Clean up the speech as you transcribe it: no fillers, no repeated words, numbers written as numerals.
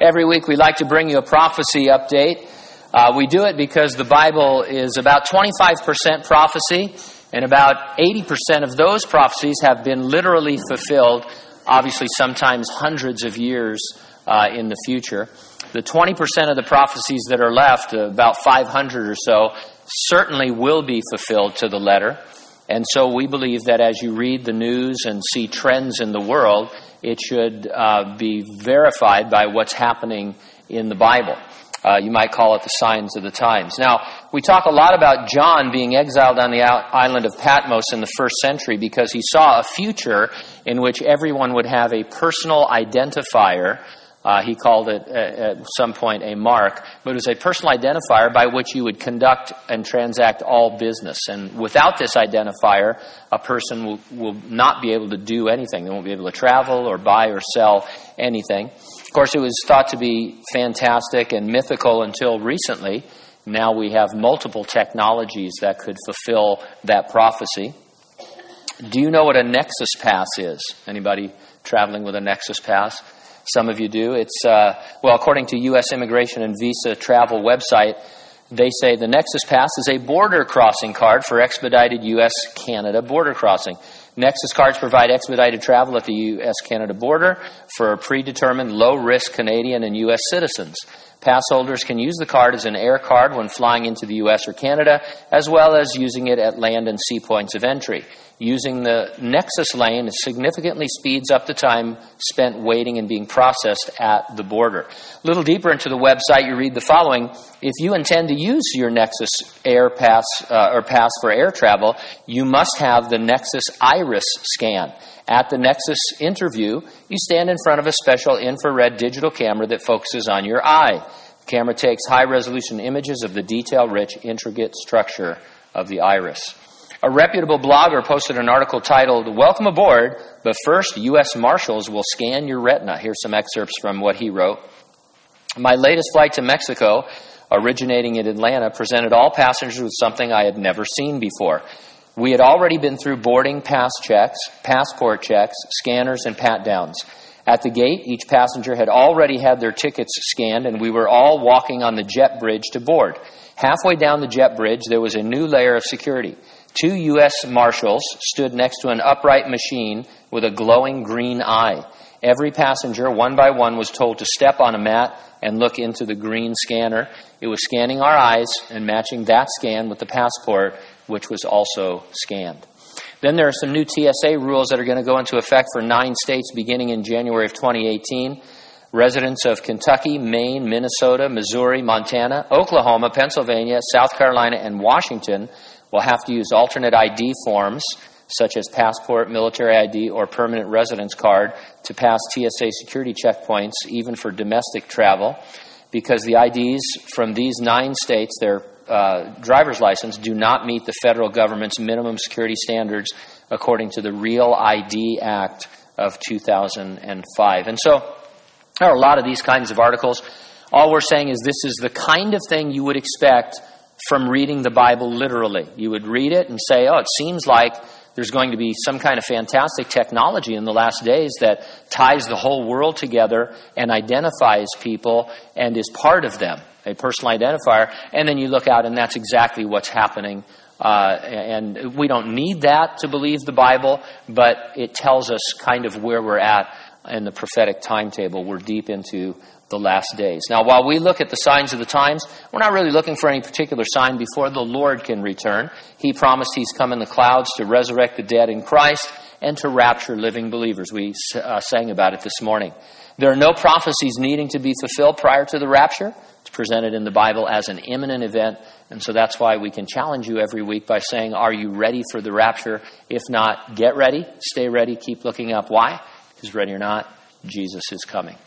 Every week we like to bring you a prophecy update. We do it because the Bible is about 25% prophecy, and about 80% of those prophecies have been literally fulfilled, obviously sometimes hundreds of years in the future. The 20% of the prophecies that are left, about 500 or so, certainly will be fulfilled to the letter. And so we believe that as you read the news and see trends in the world, it should be verified by what's happening in the Bible. You might call it the signs of the times. Now, we talk a lot about John being exiled on the island of Patmos in the first century because he saw a future in which everyone would have a personal identifier. He called it at some point a mark, but it was a personal identifier by which you would conduct and transact all business. And without this identifier, a person will not be able to do anything. They won't be able to travel or buy or sell anything. Of course, it was thought to be fantastic and mythical until recently. Now we have multiple technologies that could fulfill that prophecy. Do you know what a Nexus Pass is? Anybody traveling with a Nexus Pass? Some of you do. It's, well, according to U.S. Immigration and Visa travel website, they say the Nexus Pass is a border crossing card for expedited U.S.-Canada border crossing. Nexus cards provide expedited travel at the U.S.-Canada border for predetermined low-risk Canadian and U.S. citizens. Pass holders can use the card as an air card when flying into the U.S. or Canada, as well as using it at land and sea points of entry. Using the Nexus lane significantly speeds up the time spent waiting and being processed at the border. A little deeper into the website, you read the following. If you intend to use your Nexus Air Pass or pass for air travel, you must have the Nexus iris scan. At the Nexus interview, you stand in front of a special infrared digital camera that focuses on your eye. The camera takes high-resolution images of the detail-rich, intricate structure of the iris. A reputable blogger posted an article titled, "Welcome Aboard, but First U.S. Marshals Will Scan Your Retina." Here's some excerpts from what he wrote. My latest flight to Mexico, originating in Atlanta, presented all passengers with something I had never seen before. We had already been through boarding pass checks, passport checks, scanners, and pat-downs. At the gate, each passenger had already had their tickets scanned, and we were all walking on the jet bridge to board. Halfway down the jet bridge, there was a new layer of security. 2 U.S. Marshals stood next to an upright machine with a glowing green eye. Every passenger, one by one, was told to step on a mat and look into the green scanner. It was scanning our eyes and matching that scan with the passport, which was also scanned. Then there are some new TSA rules that are going to go into effect for 9 states beginning in January of 2018. Residents of Kentucky, Maine, Minnesota, Missouri, Montana, Oklahoma, Pennsylvania, South Carolina, and Washington will have to use alternate ID forms, such as passport, military ID, or permanent residence card, to pass TSA security checkpoints, even for domestic travel, because the IDs from these 9 states, their driver's license, do not meet the federal government's minimum security standards according to the Real ID Act of 2005. And so there are a lot of these kinds of articles. All we're saying is this is the kind of thing you would expect from reading the Bible literally. You would read it and say, oh, it seems like there's going to be some kind of fantastic technology in the last days that ties the whole world together and identifies people and is part of them, a personal identifier. And then you look out and that's exactly what's happening. And we don't need that to believe the Bible, but it tells us kind of where we're at in the prophetic timetable. We're deep into the last days. Now, while we look at the signs of the times, we're not really looking for any particular sign before the Lord can return. He promised he's come in the clouds to resurrect the dead in Christ and to rapture living believers. We sang about it this morning. There are no prophecies needing to be fulfilled prior to the rapture. It's presented in the Bible as an imminent event, and so that's why we can challenge you every week by saying, are you ready for the rapture? If not, get ready, stay ready, keep looking up. Why? Because ready or not, Jesus is coming.